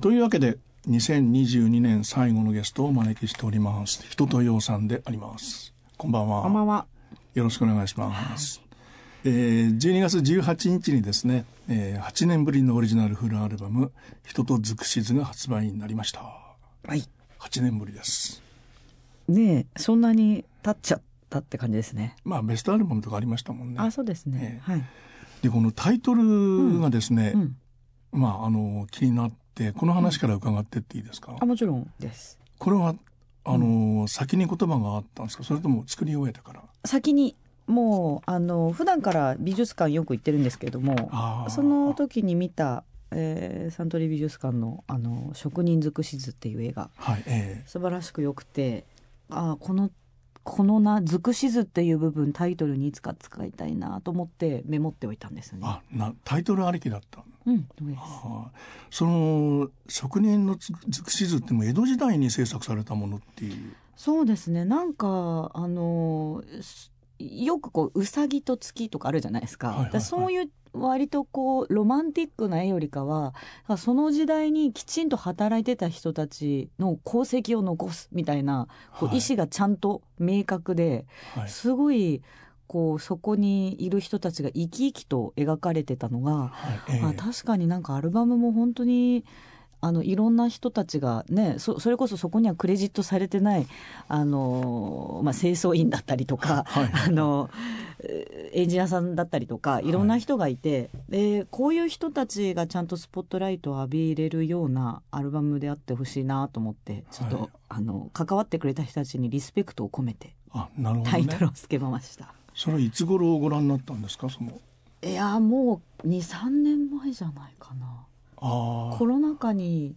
というわけで2022年最後のゲストをお招きしております。一青窈さんであります。こんばんは。こんばんは。よろしくお願いします、12月18日にですね、8年ぶりのオリジナルフルアルバム人と尽くしずが発売になりました。はい、8年ぶりですね。え、そんなに経っちゃったって感じですね。まあベストアルバムとかありましたもんね。あ、そうですね、はい。でこのタイトルがですね、まあ気になって、この話から伺ってっていいですか？あ、もちろんです。これは先に言葉があったんですか、それとも作り終えてから？先にもう普段から美術館よく行ってるんですけれども、その時に見た、サントリー美術館の職人尽くし図っていう映画、はい、素晴らしくよくて、このな尽くし図っていう部分タイトルにいつか使いたいなと思ってメモっておいたんですね。あ、タイトルありきだった。うん、そうです。その職人の尽くし図っても江戸時代に制作されたものっていう。そうですね。なんかよくこううさぎと月とかあるじゃないですか、はいはいはい、だそういう割とこうロマンティックな絵よりかはその時代にきちんと働いてた人たちの功績を残すみたいな、こう意思がちゃんと明確で、はい、すごいこうそこにいる人たちが生き生きと描かれてたのが、はい、確かになんかアルバムも本当にいろんな人たちがね、それこそそこにはクレジットされてない清掃員だったりとか、はい、エンジニアさんだったりとかいろんな人がいて、はい、でこういう人たちがちゃんとスポットライトを浴びれるようなアルバムであってほしいなと思って、ちょっと、はい、関わってくれた人たちにリスペクトを込めて、あ、なるほど、ね、タイトルをつけました。それいつ頃ご覧になったんですか？いや、もう 2,3 年前じゃないかな。あ、コロナ禍に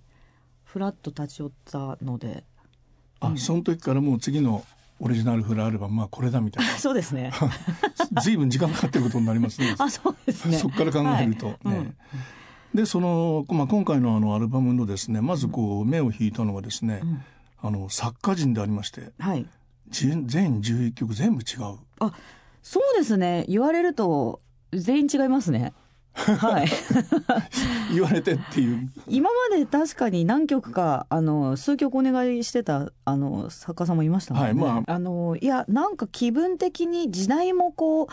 フラッと立ち寄ったので、あ、うん、その時からもう次のオリジナルフルアルバムはこれだみたいな。そうですね随分時間かかってることになりますねあ、そうですね。そっから考えると、はい、ね、で今回のアルバムのですね、まず目を引いたのはですね、作家陣でありまして、はい、全11曲全部違う。あ、そうですね。言われると全員違いますねはい言われてっていう。今まで確かに何曲か数曲お願いしてた作家さんもいましたもんね、はい、まあ、いや、なんか気分的に時代もこう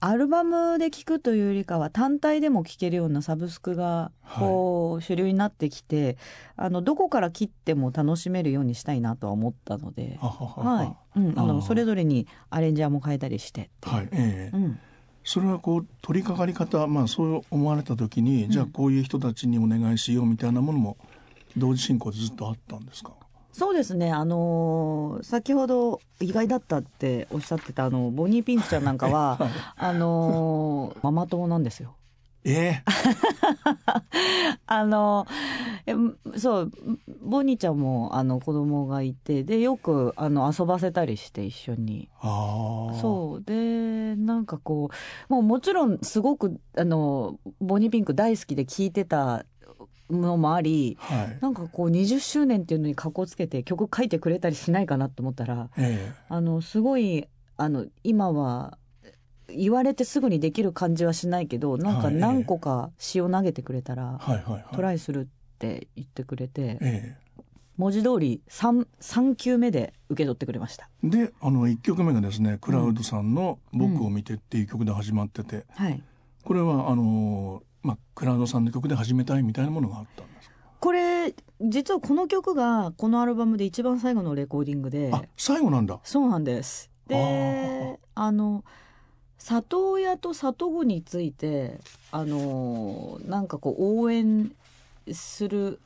アルバムで聴くというよりかは単体でも聴けるようなサブスクがこう主流になってきて、はい、どこから切っても楽しめるようにしたいなとは思ったので、はい、うん、それぞれにアレンジャーも変えたりしてっていう、はい、うん、それはこう取り掛かり方、まあ、そう思われた時に、じゃあこういう人たちにお願いしようみたいなものも同時進行でずっとあったんですか？そうですね、先ほど意外だったっておっしゃってたボニー・ピンクちゃんなんかはママ友なんですよ。そう、ボニーちゃんも子供がいて、でよく遊ばせたりして一緒に。そうで、なんかこうもちろんすごくボニーピンク大好きで聴いてたのもあり、はい、なんかこう20周年っていうのにかこつけて曲書いてくれたりしないかなと思ったら、すごい今は言われてすぐにできる感じはしないけど、なんか何個か詩を投げてくれたらトライするって言ってくれて、文字通り 3級目で受け取ってくれました。で1曲目がですね、クラウドさんの僕を見てっていう曲で始まってて、はい、これはクラウドさんの曲で始めたいみたいなものがあったんですか？これ実はこの曲がこのアルバムで一番最後のレコーディングで。あ、最後なんだ。そうなんです。で里親と里子についてなんかこう応援する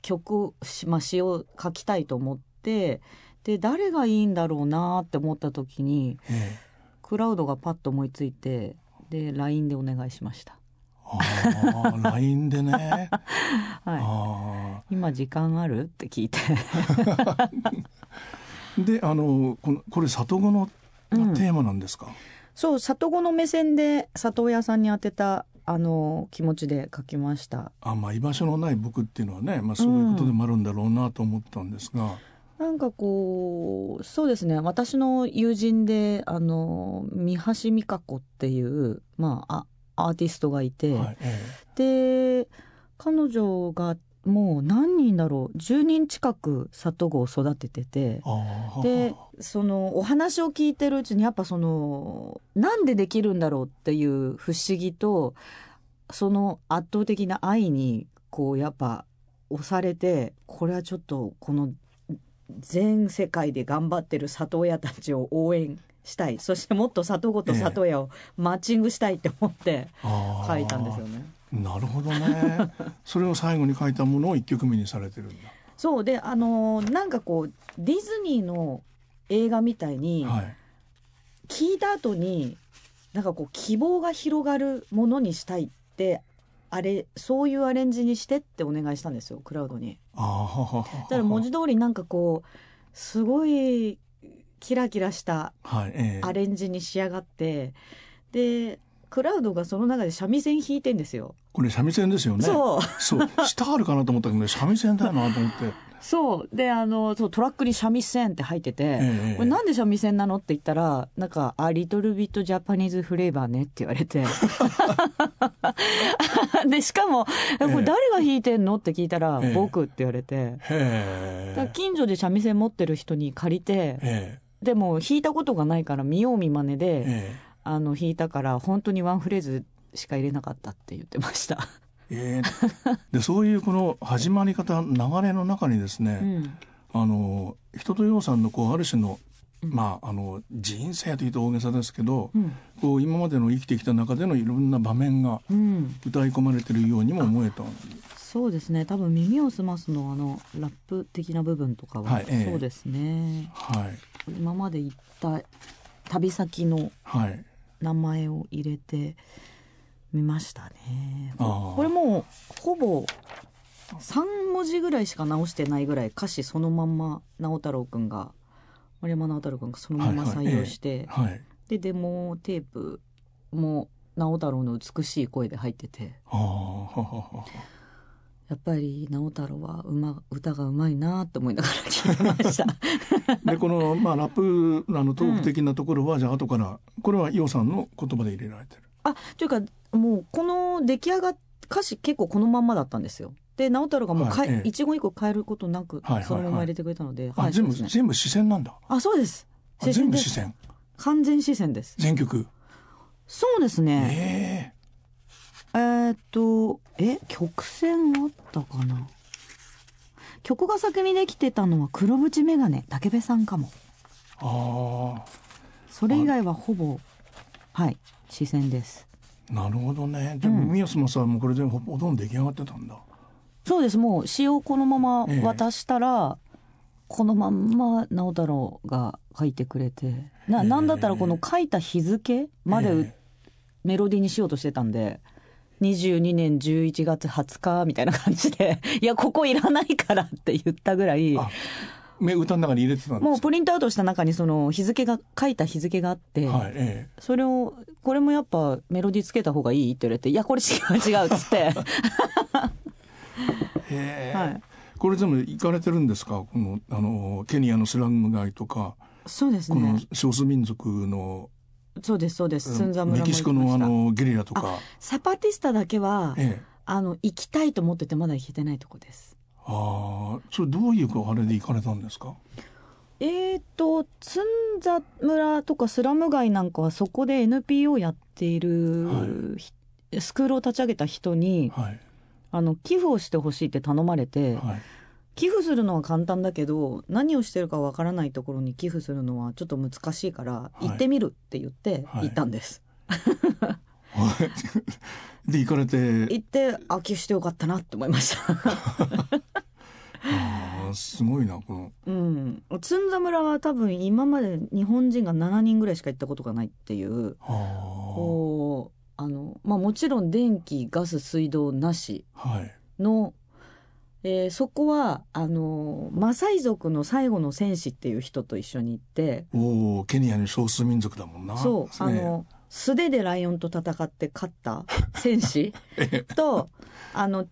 曲、詩を書きたいと思って、で誰がいいんだろうなって思った時にクラウドがパッと思いついて、で LINE でお願いしました。LINE でね、はい、今時間あるって聞いてでこれ里子のテーマなんですか？そう、里子の目線で里親さんに当てた気持ちで書きました。居場所のない僕っていうのはね、そういうことでもあるんだろうなと思ったんですが、なんかこうそうですね、私の友人で三橋美香子っていう、アーティストがいて、はい、で彼女がもう何人だろう、10人近く里子を育ててて、でそのお話を聞いてるうちにやっぱそのなんでできるんだろうっていう不思議とその圧倒的な愛にこうやっぱ押されて、これはちょっとこの全世界で頑張ってる里親たちを応援したい、そしてもっと里子と里親をマッチングしたいって思って書いたんですよね。なるほどね。それを最後に書いたものを1曲目にされてるんだ。そうで、なんかこうディズニーの映画みたいに、はい、聞いた後になんかこう希望が広がるものにしたいって、あれそういうアレンジにしてってお願いしたんですよ、クラウドに。ああ。だから文字通りなんかこうすごいキラキラしたアレンジに仕上がって、はいでクラウドがその中で三味線弾いてんですよ。これ三味線ですよね。そう下あるかなと思ったけど、ね、三味線だよなと思ってそうでそうトラックに三味線って入ってて、これなんで三味線なのって言ったらなんかリトルビットジャパニーズフレーバーねって言われてでしかもこれ誰が弾いてんのって聞いたら、僕って言われて、だ近所で三味線持ってる人に借りて、でも弾いたことがないから見よう見まねで、弾いたから本当にワンフレーズしか入れなかったって言ってました。でそういうこの始まり方、流れの中にですね、人とようさんのこうある種の、人生というと大げさですけど、こう今までの生きてきた中でのいろんな場面が歌い込まれているようにも思えた、そうですね。多分耳をすますのラップ的な部分とかは、そうですね、今まで行った旅先の名前を入れてみましたね、これもうほぼ3文字ぐらいしか直してないぐらい、歌詞そのまんま丸山直太朗君がそのまま採用して、でデモテープも直太朗の美しい声で入ってて、やっぱり直太朗は歌がうまいなと思いながら聞いてましたでこの、ラップトーク的なところは、じゃあ後からこれはようさんの言葉で入れられてるというか、もうこの出来上がっ歌詞結構このまんまだったんですよ。で直太朗がもう一言一句変えることなく、そのまま入れてくれたので、全部視線なんだ。そうです、全部視線、完全視線です、全曲。そうですね。曲線あったかな。曲が先にできてたのは黒縁メガネ武部さんかも。それ以外はほぼ視線です。なるほどね。でも宮島さんもこれ全部ほとんど出来上がってたんだ。そうです。もう詩をこのまま渡したら、このまんま直太朗が書いてくれて、なんだったらこの書いた日付まで、メロディーにしようとしてたんで、22年11月20日みたいな感じで、いやここいらないからって言ったぐらい、歌の中に入れてたんですか。もうプリントアウトした中にその日付が書いた日付があって、それをこれもやっぱメロディーつけた方がいいって言われて、いやこれ違うっつってこれ全部行かれてるんですか、このケニアのスラム街とか。そうですね。この少数民族の、そうですそうです、スンザ村も行きました。メキシコのゲリラとか。サパティスタだけは、行きたいと思っててまだ行けてないとこです。それどういうあれで行かれたんですか。スンザ村とかスラム街なんかはそこで NPO やっている、スクールを立ち上げた人に、寄付をしてほしいって頼まれて、寄付するのは簡単だけど何をしてるかわからないところに寄付するのはちょっと難しいから行ってみるって言って行ったんです、で行かれて、行って寄付してよかったなって思いましたすごいなこの、ツンザ村は多分今まで日本人が7人ぐらいしか行ったことがないっていう、もちろん電気ガス水道なしの、そこはマサイ族の最後の戦士っていう人と一緒に行って、ケニアに少数民族だもんな。そう、素手でライオンと戦って勝った戦士と違う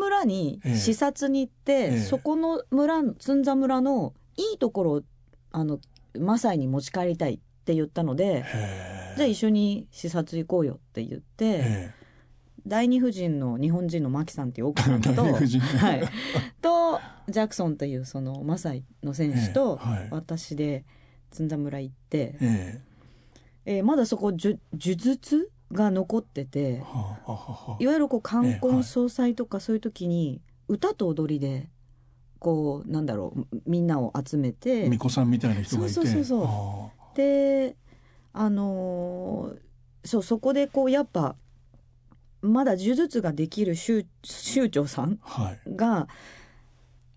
村に視察に行って、そこの村ツンザ村のいいところをマサイに持ち帰りたいって言ったので、じゃあ一緒に視察行こうよって言って、第二夫人の日本人のマキさんという奥さんと、はい、とジャクソンというそのマサイの選手と私で津田村行って、まだそこ呪術が残ってて、いわゆるこう冠婚葬祭とかそういう時に歌と踊りでこうなんだろうみんなを集めて巫女さんみたいな人がいて、そうそうそうそうでそこでこうやっぱまだ呪術ができる州長さんが、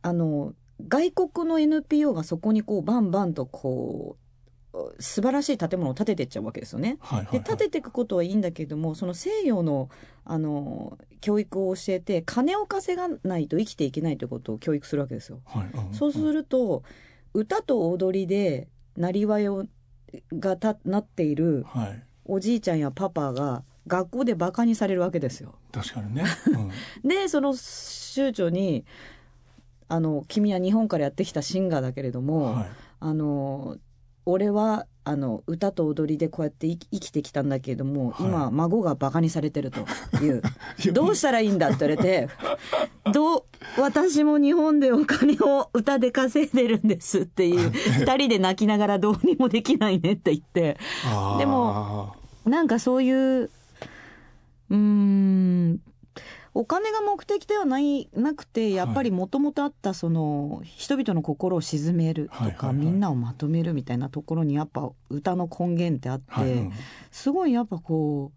はい、外国の NPO がそこにこうバンバンとこう素晴らしい建物を建ててっちゃうわけですよね、はいはいはい、で建てていくことはいいんだけども、その西洋の、教育を教えて金を稼がないと生きていけないということを教育するわけですよ、はいはいはい、そうすると歌と踊りでなりわいがなっているおじいちゃんやパパが学校でバカにされるわけですよ。確かにね、うん、でその州長に君は日本からやってきたシンガーだけれども、はい、俺は歌と踊りでこうやって生きてきたんだけれども、はい、今孫がバカにされてるというどうしたらいいんだって言われて私も日本でお金を歌で稼いでるんですっていう二人で泣きながらどうにもできないねって言って、でもなんかそういうお金が目的ではなくて、やっぱりもともとあったその人々の心を鎮めるとか、はいはいはい、みんなをまとめるみたいなところにやっぱ歌の根源ってあって、はいうん、すごいやっぱこ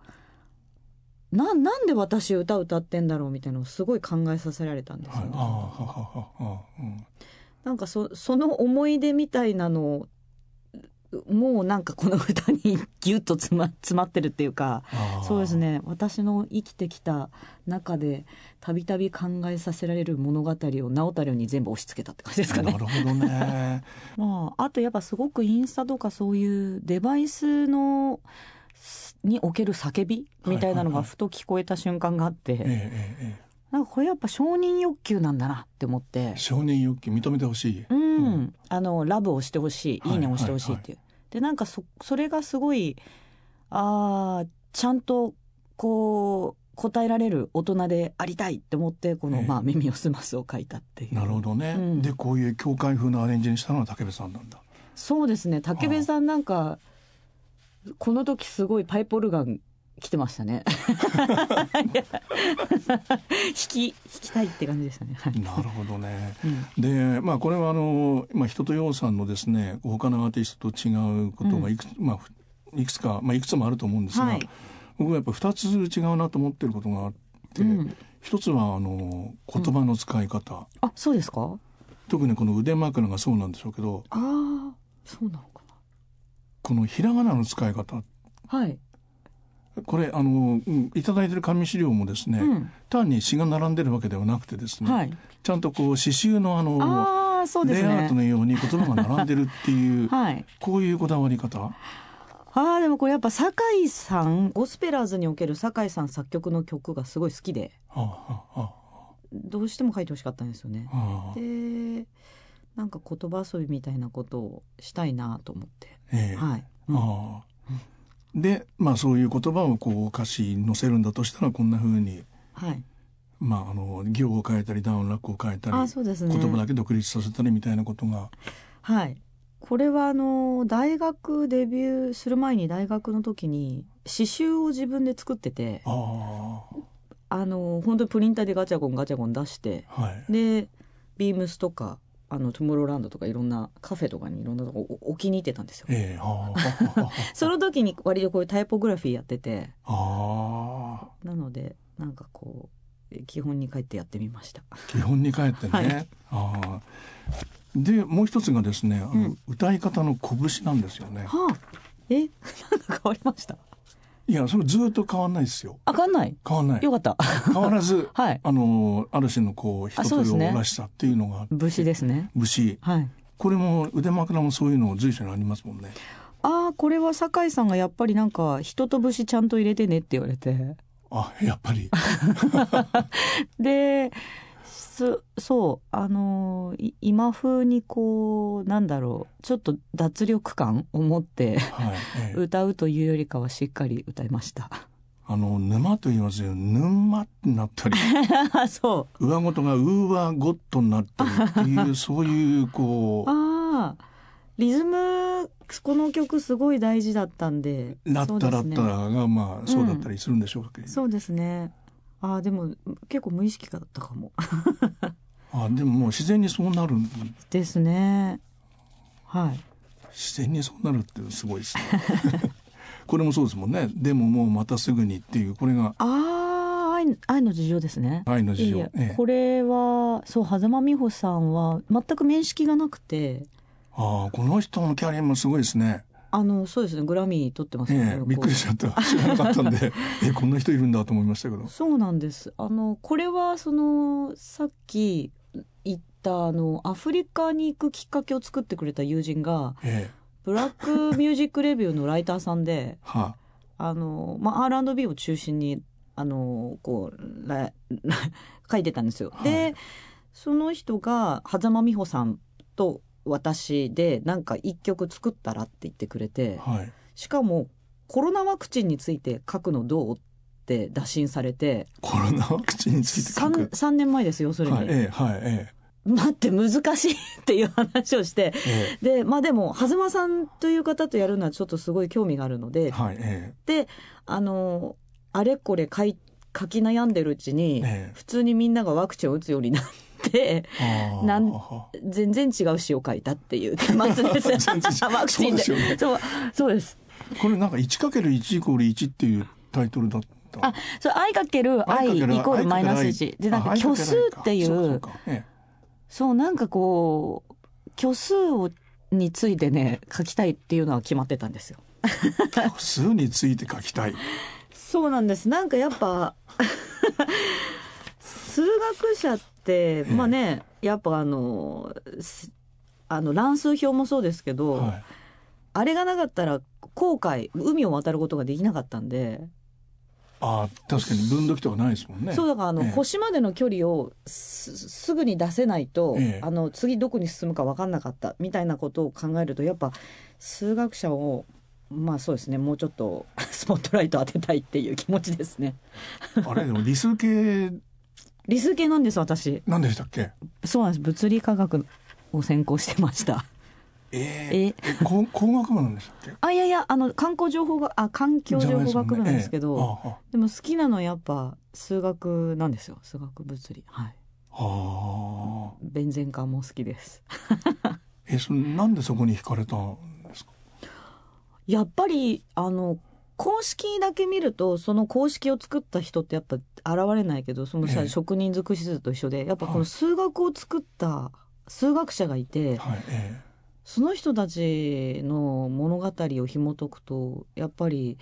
うなんで私歌を歌ってんだろうみたいなのをすごい考えさせられたんですよね、はいうん、なんかその思い出みたいなのをもうなんかこの歌にギュッと詰まってるっていうか、そうですね、私の生きてきた中でたびたび考えさせられる物語を直太朗に全部押し付けたって感じですかね。なるほどね、まあ、あとやっぱすごくインスタとかそういうデバイスのにおける叫びみたいなのがふと聞こえた瞬間があって、はいはいはいなんかこれやっぱ承認欲求なんだなって思って、承認欲求認めてほしい、うん、ラブをしてほしい、いいねをしてほしいっていう、はいはいはい、でなんかそれがすごいちゃんとこう答えられる大人でありたいって思ってこの、耳をすますを書いたっていう。なるほどね、うん、でこういう教会風のアレンジにしたのは武部さんなんだそうですね。武部さんなんかこの時すごいパイプオルガン来てましたね引きたいって感じでしたねなるほどね、うん、で、これは人とようさんのですね他のアーティストと違うことがいくつもあると思うんですが、はい、僕はやっぱ2つ違うなと思ってることがあって、うん、一つは言葉の使い方、うん、あ、そうですか。特にこの腕枕がそうなんでしょうけど、あ、そうなのかな。このひらがなの使い方、はい、これいただいている紙資料もですね、うん、単に詩が並んでるわけではなくてですね、はい、ちゃんとこう詩集のそうですね、レイアウトのように言葉が並んでるっていう、はい、こういうこだわり方。でもこれやっぱ酒井さん、ゴスペラーズにおける酒井さん作曲の曲がすごい好きで、どうしても書いてほしかったんですよね、でなんか言葉遊びみたいなことをしたいなと思って、はい、うん、でそういう言葉をこう歌詞に載せるんだとしたらこんな風に、はい、行を変えたり段落を変えたり、あ、そうですね、言葉だけ独立させたりみたいなことが、はい、これは大学デビューする前に大学の時に詩集を自分で作ってて、本当にプリンターでガチャゴンガチャゴン出して、はい、でビームスとかトゥモローランドとかいろんなカフェとかにいろんなとこ置きに行ってたんですよ、その時に割とこういうタイポグラフィーやってて、なのでなんかこう基本に帰ってやってみました。基本に帰ってね、はい、でもう一つがですね歌い方の拳なんですよね、はあ、なんか変わりました。いや、それずっと変わんないですよ。変わんないよかった変わらず、はい、ある種のこう人とようらしさっていうのがあって、武士ですね、武士、はい、これも腕枕もそういうの随所にありますもんね。これは酒井さんがやっぱりなんか人と武士ちゃんと入れてねって言われて、やっぱりでそう今風にこうなんだろうちょっと脱力感を持って、歌うというよりかはしっかり歌いました。沼と言いますよ。沼になったりそう上ごとがウーワーゴットになったりっていうそういうこうリズム、この曲すごい大事だったんでラッタラがまあそうだったりするんでしょうけど、そうですね。あでも結構無意識だったかもでももう自然にそうなるんですね。はい、自然にそうなるってすごいですねこれもそうですもんね。でももうまたすぐにっていうこれが愛の事情ですね。愛の事情、これはそう狭間美穂さんは全く面識がなくて、この人のキャリアもすごいですね。そうですね、グラミー取ってますね。びっくりしちゃった、知らなかったんでこんな人いるんだと思いましたけど。そうなんです。これはそのさっき言ったアフリカに行くきっかけを作ってくれた友人が、ブラックミュージックレビューのライターさんでR&B を中心にこう書いてたんですよ。でその人が狭間美穂さんと私でなんか一曲作ったらって言ってくれて、しかもコロナワクチンについて書くのどうって打診されて、コロナワクチンについて書く 3年前ですよ。それに、待って難しいっていう話をして、でまあでも狭間さんという方とやるのはちょっとすごい興味があるので、であれこれ書き悩んでるうちに、普通にみんながワクチンを打つようになって全然違う詩を書いたっていう結末ですワクチンでそうですよね。そうです。これなんか 1×1=1 っていうタイトルだった。それ I×I=−1 でなんか虚数っていう、そうなんかこう虚数についてね書きたいっていうのは決まってたんですよ数について書きたい。そうなんです。なんかやっぱ数学者ってまあね、やっぱ乱数表もそうですけど、あれがなかったら航海海を渡ることができなかったんで。確かに分度器とかないですもんね。そうだから腰までの距離をすぐに出せないと、次どこに進むか分かんなかったみたいなことを考えると、やっぱ数学者をまあそうですね、もうちょっとスポットライト当てたいっていう気持ちですねあれでも理数系なんです。私何でしたっけ。そうなんです、物理科学を専攻してました工学部なんでしたっけいや環境情報学部なんですけど、でも好きなのはやっぱ数学なんですよ。数学物理、弁前科も好きですなんでそこに惹かれたんですか。やっぱり公式だけ見るとその公式を作った人ってやっぱ現れないけど、そのさ、職人尽くし図と一緒でやっぱこの数学を作った数学者がいて、その人たちの物語を紐解くとやっぱり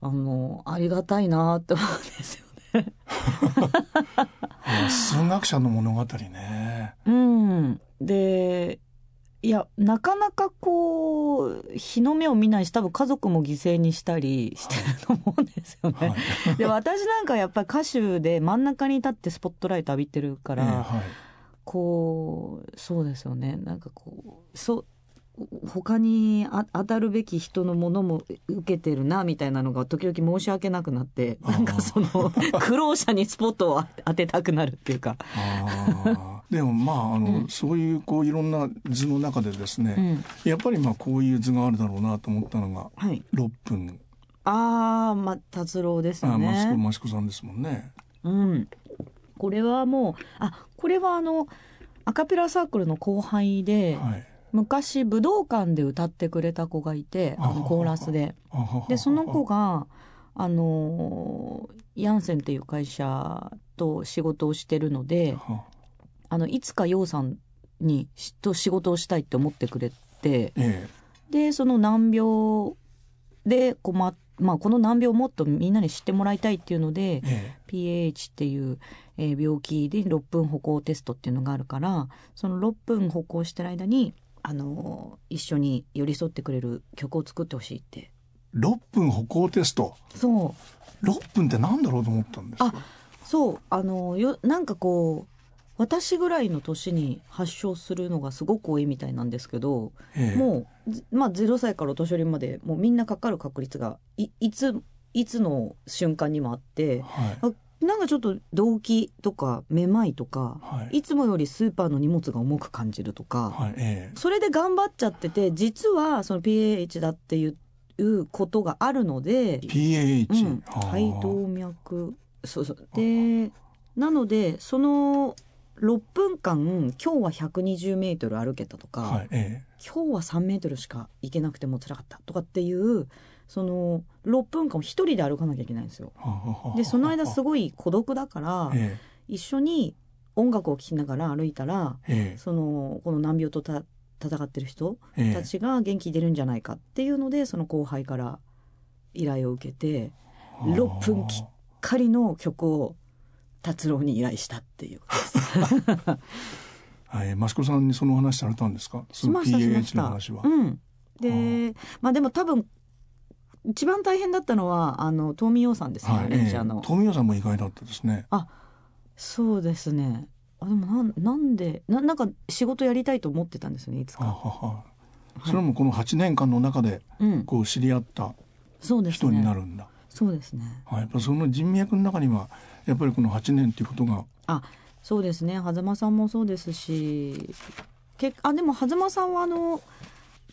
ありがたいなって思うんですよね数学者の物語ね。でいやなかなかこう日の目を見ないし、多分家族も犠牲にしたりしてると思うんですよね、で私なんかやっぱり歌手で真ん中に立ってスポットライト浴びてるから、こうそうですよね、なんかこう他に当たるべき人のものも受けてるなみたいなのが時々申し訳なくなって、なんかその苦労者にスポットを当てたくなるっていうかでもまあそういうこういろんな図の中でですね、やっぱりまあこういう図があるだろうなと思ったのが6分、達郎ですよね。益子さんですもんね。これはもうこれはアカペラサークルの後輩で、昔武道館で歌ってくれた子がいて、コーラスでその子がヤンセンっていう会社と仕事をしてるので、いつか陽さんにと仕事をしたいって思ってくれて、でその難病でこの難病をもっとみんなに知ってもらいたいっていうので、PAH っていう、病気で6分歩行テストっていうのがあるから、その6分歩行してる間に一緒に寄り添ってくれる曲を作ってほしいって。6分歩行テスト、そう6分ってなんだろうと思ったんですよ。そうなんかこう私ぐらいの年に発症するのがすごく多いみたいなんですけど、もう、0歳からお年寄りまでもうみんなかかる確率がいついつの瞬間にもあって、はい、なんかちょっと動悸とかめまいとか、はい、いつもよりスーパーの荷物が重く感じるとか、はいそれで頑張っちゃってて、実はその PAH だっていうことがあるので PAH、うん、肺動脈そうで、なのでその6分間今日は120メートル歩けたとか、はい今日は3メートルしか行けなくても辛かったとかっていうその6分間を一人で歩かなきゃいけないんですよ。でその間すごい孤独だから、一緒に音楽を聴きながら歩いたら、そのこの難病と戦ってる人たちが元気出るんじゃないかっていうのでその後輩から依頼を受けて6分きっかりの曲を達郎に依頼したっていうことです益子さんにその話されたんですか？その PAH の話は。うん、でまあでも多分一番大変だったのは東美陽さんですね、はい、レンジャーの東美陽さんも意外だったですね。あ、そうですね。あでもなんか仕事やりたいと思ってたんですよね、いつか。それもこの8年間の中でこう知り合った人になるんだ。そうですね。やっぱその人脈の中にはやっぱりこの8年っていうことが。あ、そうですね。狭間さんもそうですし、でも狭間さんは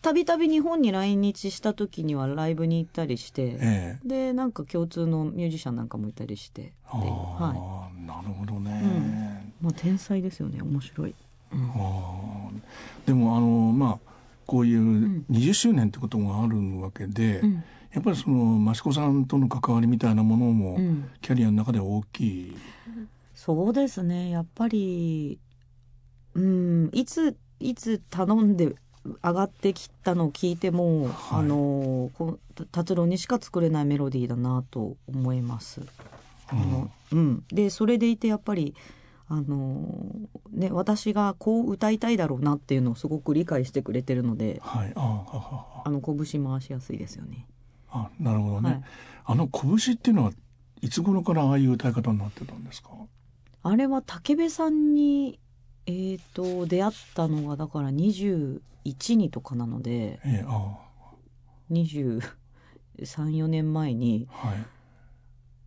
たびたび日本に来日した時にはライブに行ったりして、でなんか共通のミュージシャンなんかもいたりしてっていう、はい、なるほどね、うんまあ、天才ですよね。面白い、うん、でもまあこういう20周年ってことがあるわけで、うん、やっぱりその益子さんとの関わりみたいなものもキャリアの中で大きい、うん、そうですね。やっぱり、うん、いつ頼んで上がってきたのを聞いても、はい、達郎にしか作れないメロディーだなと思います、でそれでいてやっぱりね、私がこう歌いたいだろうなっていうのをすごく理解してくれてるので、はい、拳回しやすいですよね。あ、なるほどね、はい、拳っていうのはいつ頃からああいう歌い方になってたんですか？あれは武部さんに出会ったのがだから21にとかなので、23,4 年前に、はい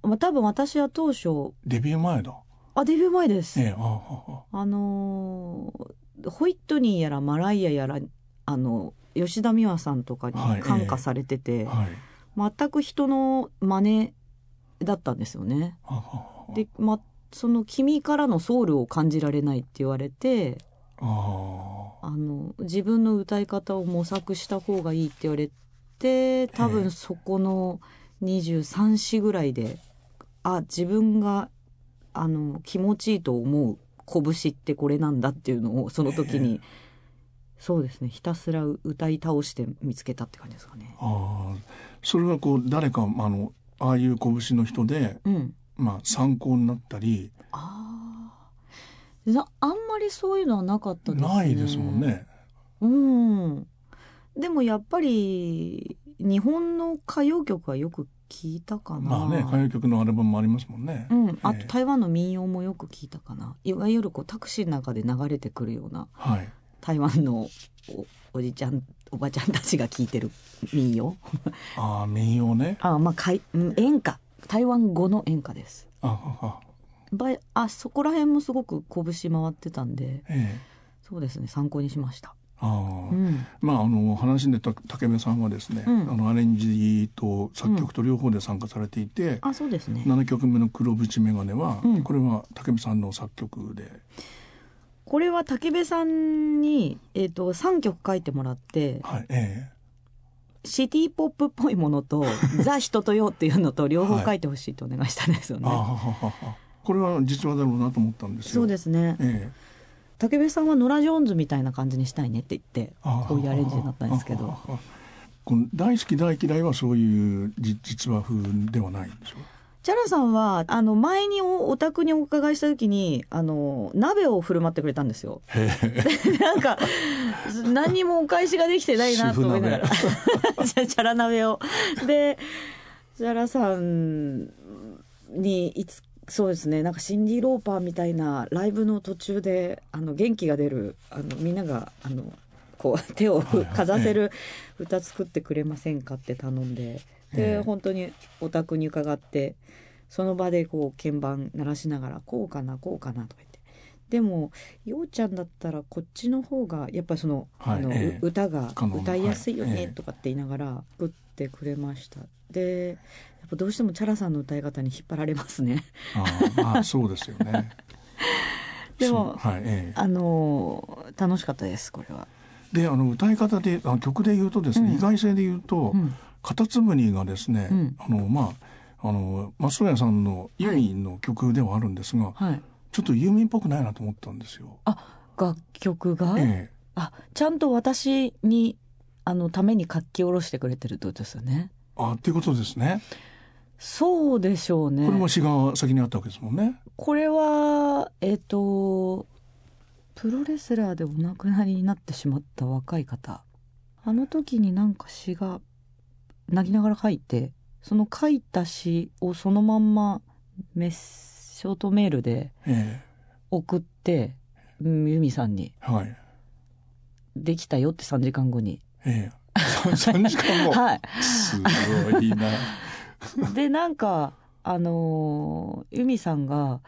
まあ、多分私は当初デビュー前だ。あ、デビュー前です、ホイットニーやらマライアやら吉田美和さんとかに感化されてて、全く人の真似だったんですよね。で、その君からのソウルを感じられないって言われて、自分の歌い方を模索した方がいいって言われて、多分そこの23、4ぐらいで、自分が気持ちいいと思う拳ってこれなんだっていうのをその時に、そうですね、ひたすら歌い倒して見つけたって感じですかね。それはこう誰かああいう拳の人で、まあ、参考になったり。あんまりそういうのはなかったですね。ないですもんね。うん。でもやっぱり日本の歌謡曲はよく聞いたかな。まあね、歌謡曲のアルバムもありますもんね。うん。あと台湾の民謡もよく聞いたかな。いわゆるこうタクシーの中で流れてくるような、はい、台湾のおじちゃんおばちゃんたちが聞いてる民謡。民謡ね。まあ演歌。台湾語の演歌です。そこら辺もすごく拳回ってたんで、そうですね、参考にしました。話に出た武部さんはですね、アレンジと作曲と両方で参加されていて、そうですね、7曲目の黒縁メガネは、これは武部さんの作曲で、これは武部さんに、3曲書いてもらって、シティポップっぽいものとザ・人とよっていうのと両方書いてほしいとお願いしたんですよね。これは実話だろうなと思ったんですよ。そうですね、武部さんはノラ・ジョーンズみたいな感じにしたいねって言って、こういうアレンジになったんですけど、この大好き大嫌いはそういう実話風ではないんでしょう。チャラさんは前にお宅にお伺いした時に鍋を振る舞ってくれたんですよ。なんか何にもお返しができてないなと思いながらチャラ鍋をでチャラさんにそうですね、なんかシンディ・ローパーみたいなライブの途中で元気が出るみんながこう手をかざせる歌作ってくれませんかって頼んで、で本当にお宅に伺ってその場でこう鍵盤鳴らしながらこうかなこうかなとか言って、でもようちゃんだったらこっちの方がやっぱりその、はい、歌が歌いやすいよねとかって言いながら作ってくれました。でやっぱどうしてもチャラさんの歌い方に引っ張られますね。ああそうですよね。でも、はい楽しかったですこれは。で歌い方で曲で言うとですね、うん、意外性で言うと、うん、カタツムリがですね、うん、松任谷さんのユーミンの曲ではあるんですが、はい、ちょっとユーミンっぽくないなと思ったんですよ。あ楽曲が、ちゃんと私にために書き下ろしてくれてるってことですよね。あっていうことですね。そうでしょうね。これも詩が先にあったわけですもんね。これはプロレスラーでお亡くなりになってしまった若い方、あの時になんか詩が泣きながら書いて、その書いた詩をそのまんまショートメールで送って、ユミさんに、はい、できたよって3時間後に、3時間後、はい、すごいなでなんかユミさんが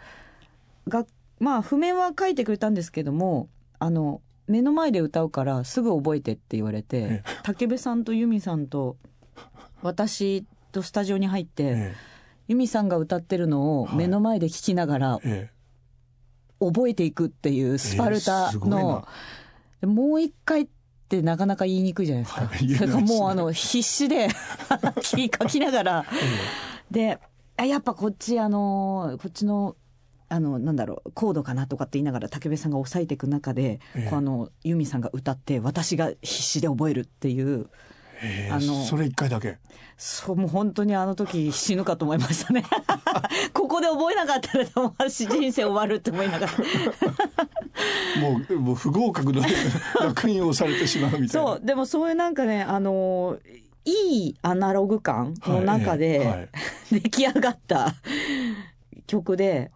譜面は書いてくれたんですけども、目の前で歌うからすぐ覚えてって言われて、武部さんと由美さんと私とスタジオに入って、由美さんが歌ってるのを目の前で聴きながら、覚えていくっていうスパルタの、もう一回ってなかなか言いにくいじゃないですか、それともう必死で書きながら、でやっぱこっちこっちのなんだろうコードかなとかって言いながら武部さんが抑えていく中で、由美さんが歌って私が必死で覚えるっていう、それ1回だけそうもう本当にあの時死ぬかと思いましたねここで覚えなかったら私人生終わるって思いながらもう不合格の烙印をされてしまうみたいなそうでもそういうなんかねいいアナログ感の中で、出来上がった曲で、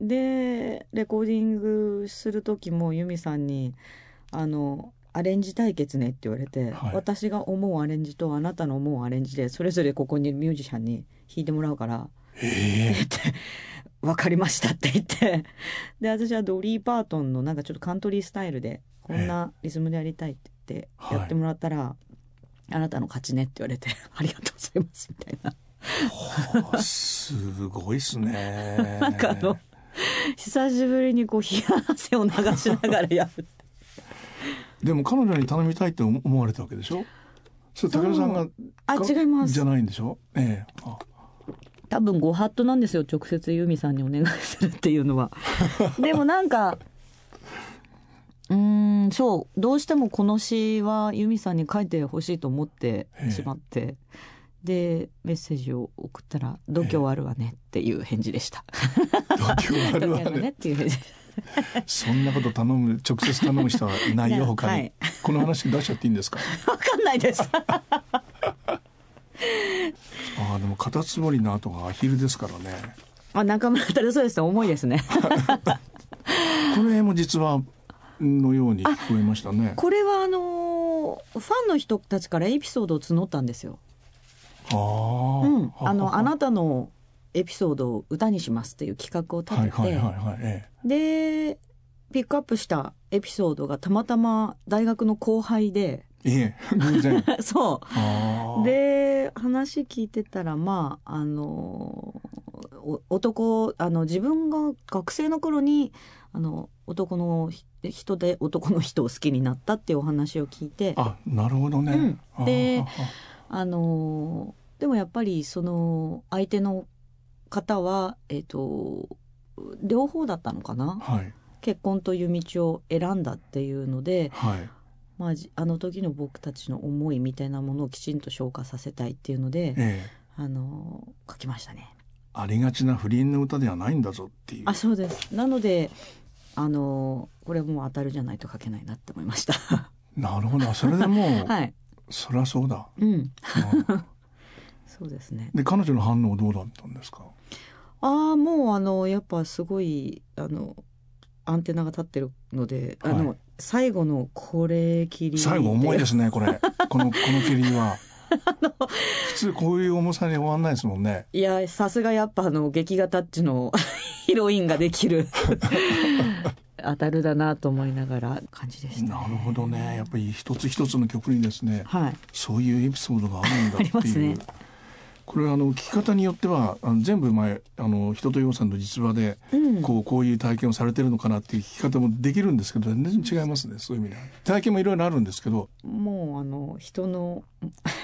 でレコーディングする時も由美さんにアレンジ対決ねって言われて、私が思うアレンジとあなたの思うアレンジでそれぞれここにミュージシャンに弾いてもらうから、分かりましたって言ってで私はドリー・パートンのなんかちょっとカントリースタイルでこんなリズムでやりたいって言ってやってもらったら、あなたの勝ちねって言われてありがとうございますみたいなすごいっすねなんか久しぶりにこう冷や汗を流しながらやるでも彼女に頼みたいって思われたわけでしょ。それ武田さんが違いますじゃないんでしょ、多分ご法度なんですよ、直接由美さんにお願いするっていうのはでもなんかそうどうしてもこの詩は由美さんに書いてほしいと思ってしまって、でメッセージを送ったら度胸あるわねっていう返事でした、度胸あるわねっていう返事そんなこと直接頼む人はいないよ他に、この話出しちゃっていいんですか分かんないですでもカタツムリの後がアヒルですからね。中村太郎そうですね、重いですねこれも実はのように聞こえましたね。これはファンの人たちからエピソードを募ったんですよ。あなたのエピソードを歌にしますっていう企画を立てて、でピックアップしたエピソードがたまたま大学の後輩で、そうで話聞いてたら、自分が学生の頃に男の人で男の人を好きになったっていうお話を聞いて、なるほどね、ででもやっぱりその相手の方は、両方だったのかな、結婚という道を選んだっていうので、あの時の僕たちの思いみたいなものをきちんと消化させたいっていうので、書きましたね。ありがちな不倫の歌ではないんだぞっていう。そうです。なのでこれも当たるじゃないと書けないなって思いましたなるほど、それでもうそりゃそうだ。そうですね。で彼女の反応どうだったんですか。もうやっぱすごいアンテナが立ってるので、最後のこれ切り、最後重いですねこれこの切りは普通こういう重さに終わんないですもんね。いや、さすがやっぱ劇画タッチのヒロインができる当たるだなと思いながら感じでした、ね、なるほどね。やっぱり一つ一つの曲にですね、はい、そういうエピソードがあるんだっていうありますね。これは聞き方によっては全部前一青窈さんの実話でこういう体験をされてるのかなっていう聞き方もできるんですけど、全然違いますね。そういう意味で体験もいろいろあるんですけど、もう人の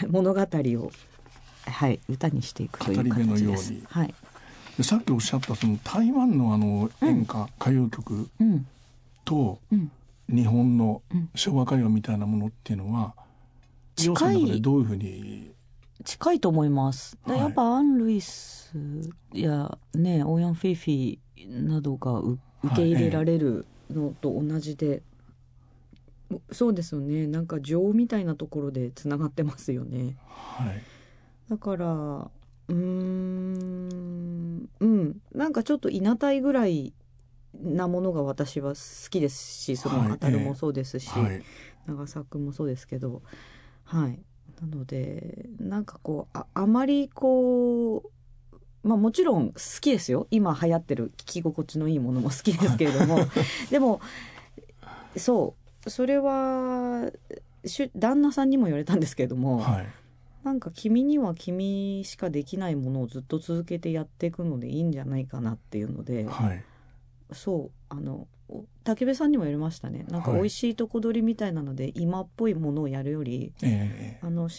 物語を、はい、歌にしていくという形です。語り部のように、はい、でさっきおっしゃったその台湾の演歌、歌謡曲と日本の昭和歌謡みたいなものっていうのは洋さんの中でどういうふうに近いと思います。やっぱアン・ルイスや、ね、オーヤン・フェイフィーなどが受け入れられるのと同じで、はい、そうですよね。なんか情みたいなところでつながってますよね、はい、だからなんかちょっといなたいぐらいなものが私は好きですし、そのあたるもそうですし、はい、長作もそうですけど、はい、なのでなんかこう あまりこう、まあ、もちろん好きですよ。今流行ってる聞き心地のいいものも好きですけれどもでもそうそれは旦那さんにも言われたんですけれども、はい、なんか君には君しかできないものをずっと続けてやっていくのでいいんじゃないかなっていうので、はい、そう武部さんにも言いましたね。なんか美味しいとこ取りみたいなので、はい、今っぽいものをやるより、し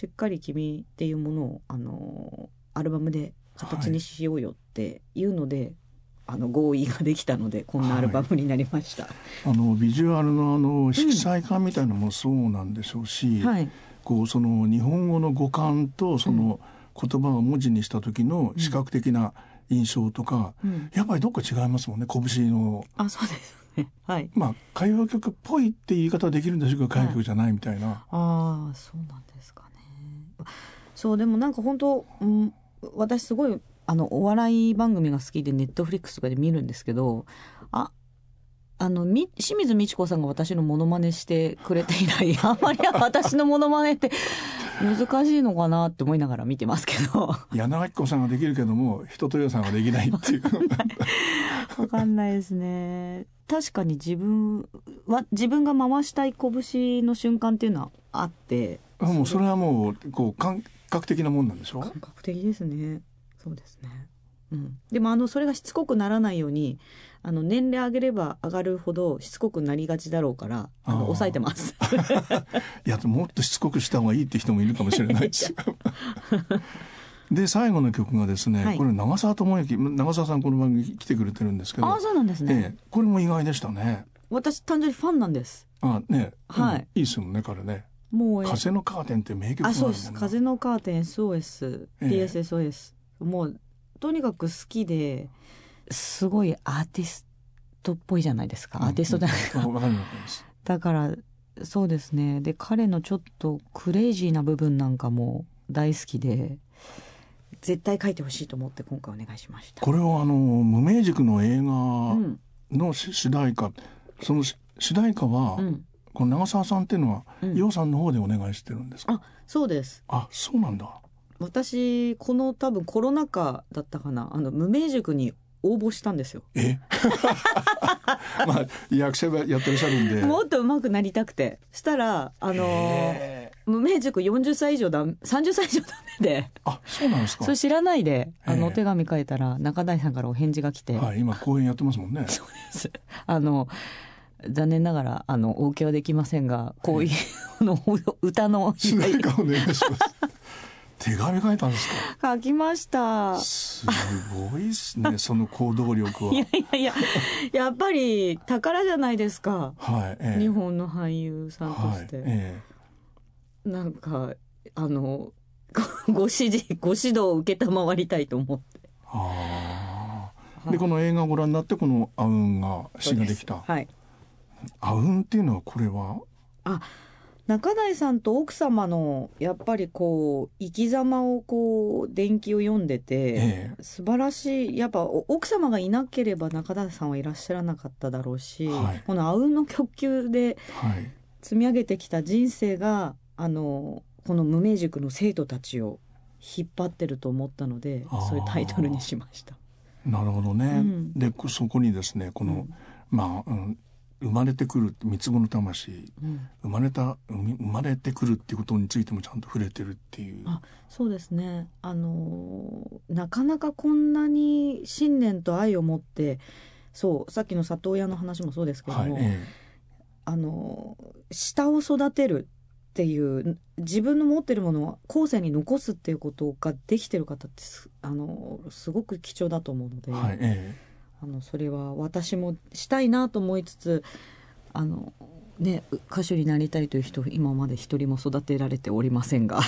っかり君っていうものをアルバムで形にしようよっていうので、はい、合意ができたのでこんなアルバムになりました、はい、ビジュアルの色彩感みたいなのもそうなんでしょうし、うん、はい、こうその日本語の語感とその言葉を文字にした時の視覚的な印象とか、うん、やっぱりどっか違いますもんね。拳のあ、そうですね、はい、まあ歌謡曲っぽいって言い方はできるんでしょうけど歌謡曲じゃないみたいな、はい、ああそうなんですかね。そうでもなんか本当、私すごいお笑い番組が好きでネットフリックスとかで見るんですけど、清水美智子さんが私のモノマネしてくれて以来あんまり私のモノマネって難しいのかなって思いながら見てますけど柳子さんはできるけども一青窈さんはできないっていう分かんないですね。確かに自分が回したい拳の瞬間っていうのはあって、もうそれはもう、 こう感覚的なもんなんでしょう。感覚的ですね。そうですね、うん、でもそれがしつこくならないように年齢上げれば上がるほどしつこくなりがちだろうから抑えてますいやもっとしつこくした方がいいって人もいるかもしれないですで最後の曲がですね、はい、これ長澤智之、長澤さんこの番組来てくれてるんですけど、あ、そうなんですね、これも意外でしたね。私単純にファンなんです。あ、ね、はい、いいですもんね彼ね。もう風のカーテンって名曲なんだ。あ、そうです。風のカーテン、S.O.S. P.S.S.O.S. もうとにかく好きで、すごいアーティストっぽいじゃないですか、アーティストじゃないですか、うんうん、だからそうですね。で彼のちょっとクレイジーな部分なんかも大好きで、絶対書いてほしいと思って今回お願いしました。これを無名塾の映画の主題歌、うん、その主題歌は、うん、この長澤さんっていうのは、うん、洋さんの方でお願いしてるんですか。あ、そうです。あ、そうなんだ。私この多分コロナ禍だったかな、無名塾に応募したんですよ。えまあ役者やってらっしゃるんでもっと上手くなりたくて、したら無名塾40歳以上だ30歳以上だめで、あ、そうなんですか。それ知らないでお手紙書いたら中谷さんからお返事が来て、はい、今公演やってますもんねそうです。残念ながらお受けはできませんが、こういう歌の主題歌お願いします手紙書いたんですか。書きました。すごいですねその行動力は。いやいやいや、やっぱり宝じゃないですか、はい、日本の俳優さんとして、はい、なんかご指導を承りたいと思って。あ、はい、でこの映画をご覧になってこのあうんが詩ができた、はい、あうんっていうのはこれは中台さんと奥様のやっぱりこう生き様をこう伝記を読んでて、素晴らしい。やっぱ奥様がいなければ中台さんはいらっしゃらなかっただろうし、はい、このあうんの曲級で積み上げてきた人生がこの無名塾の生徒たちを引っ張ってると思ったので、そういうタイトルにしました。なるほどね、うん、でそこにですね、この、うん、まあ、生まれてくる三つ子の魂、うん、生まれてくるっていうことについてもちゃんと触れてるっていう。あ、そうですね、なかなかこんなに信念と愛を持って、そう、さっきの里親の話もそうですけども、はい、下を育てるっていう自分の持ってるものを後世に残すっていうことができてる方って すごく貴重だと思うので、はい、それは私もしたいなと思いつつ、ね、歌手になりたいという人今まで一人も育てられておりませんが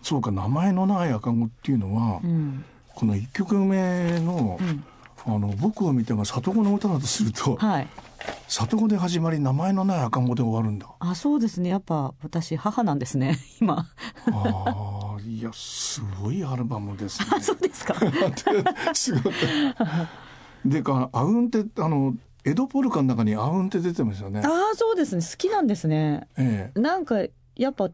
そうか、名前のない赤子っていうのは、うん、この1曲目 の、うん、僕を見ても里子の歌だとすると、はい、里子で始まり名前のない赤子で終わるんだ。あ、そうですね、やっぱ私母なんですね今あ、いや、すごいアルバムですね。あ、そうですかすごいでか、アウンテ、エドポルカの中にアウンテ出てますよね。あ、そうですね、好きなんですね、なんかやっぱ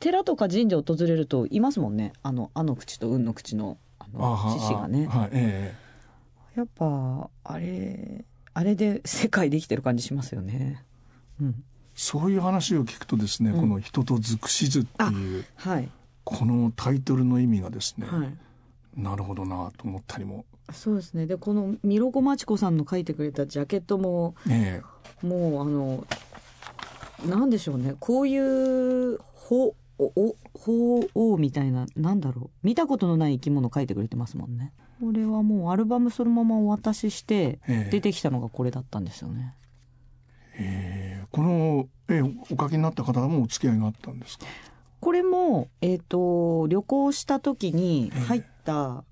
寺とか神社を訪れるといますもんね、あの口とうんの口の獅子がね、はい、やっぱあれで世界で生きてる感じしますよね、うん、そういう話を聞くとですね、うん、この人と尽くしずっていう、はい、このタイトルの意味がですね、はい、なるほどなと思ったりも。そうですね、でこのミロコマチコさんの書いてくれたジャケットも、もうなんでしょうね、こういう鳳凰みたいな、なんだろう、見たことのない生き物書いてくれてますもんね。これはもうアルバムそのままお渡しして出てきたのがこれだったんですよね、この絵をお書きになった方もお付き合いがあったんですか。これも、旅行した時に入った、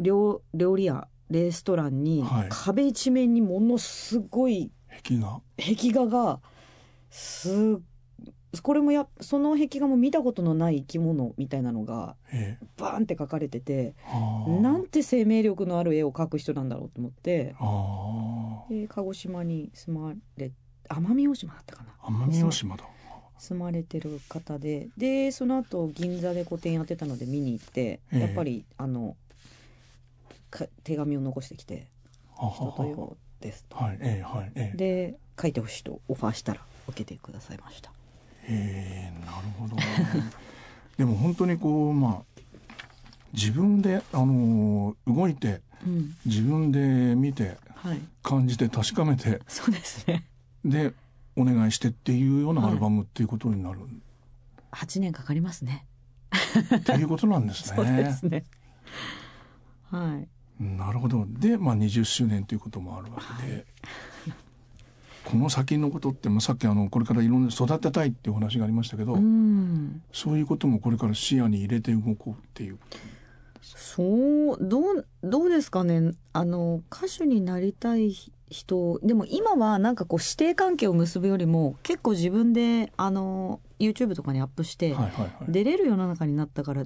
料理屋レストランに、はい、壁一面にものすごい壁画がこれもその壁画も見たことのない生き物みたいなのがバーンって描かれてて、なんて生命力のある絵を描く人なんだろうと思って、で鹿児島に住まれ奄美大島だったかな、奄美大島だ住まれてる方で、でその後銀座で個展やってたので見に行って、やっぱり手紙を残してきて、人とようですと、はい、で描いてほしいとオファーしたら受けてくださいました。なるほどでも本当にこう、まあ、自分で、動いて、うん、自分で見て、はい、感じて確かめて、そうですね、でお願いしてっていうようなアルバムっていうことになる、はい、8年かかりますねっていうことなんですねそうですね、はい、なるほど。で、まあ、20周年ということもあるわけで、はい、この先のことって、まあ、さっきこれからいろんな育てたいっていうお話がありましたけど、うん、そういうこともこれから視野に入れて動こうっていうことですか。そう、どうですかね、歌手になりたい人でも今はなんかこう師弟関係を結ぶよりも結構自分でYouTube とかにアップして出れる世の中になったから、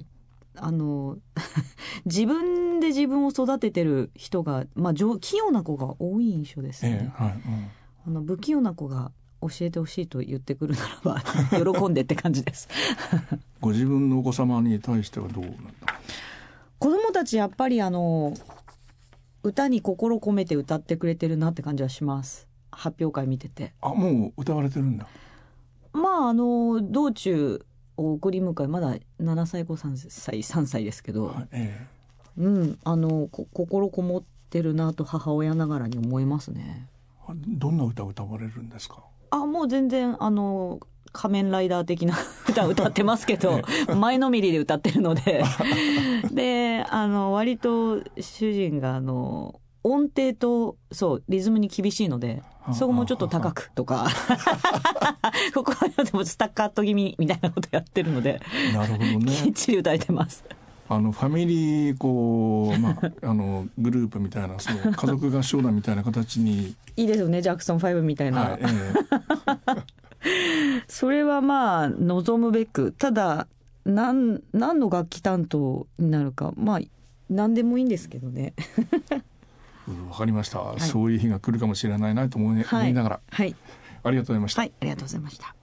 自分で自分を育ててる人が、まあ、器用な子が多い印象ですね、はい、うん、不器用な子が教えてほしいと言ってくるならば喜んでって感じですご自分のお子様に対してはどうなんだ。子供たちやっぱり歌に心込めて歌ってくれてるなって感じはします。発表会見てて。あ、もう歌われてるんだ。まあ道中を送り迎え、まだ7歳3歳ですけど、はい、うん、心こもってるなと母親ながらに思いますね。どんな歌を歌われるんですか。あ、もう全然仮面ライダー的な歌を歌ってますけど前のめりで歌ってるのでで割と主人が音程と、そうリズムに厳しいので、そこもちょっと高くとかここはでもスタッカート気味みたいなことやってるので、なるほど、ね、きっちり歌えてますファミリーこう、まあ、グループみたいな、その家族合唱団みたいな形にいいですよね、ジャクソン5みたいな、はい、それはまあ望むべく。ただ何の楽器担当になるか、まあ何でもいいんですけどねわかりました、はい、そういう日が来るかもしれないなと思いながら、はいはい、ありがとうございました。はい、ありがとうございました。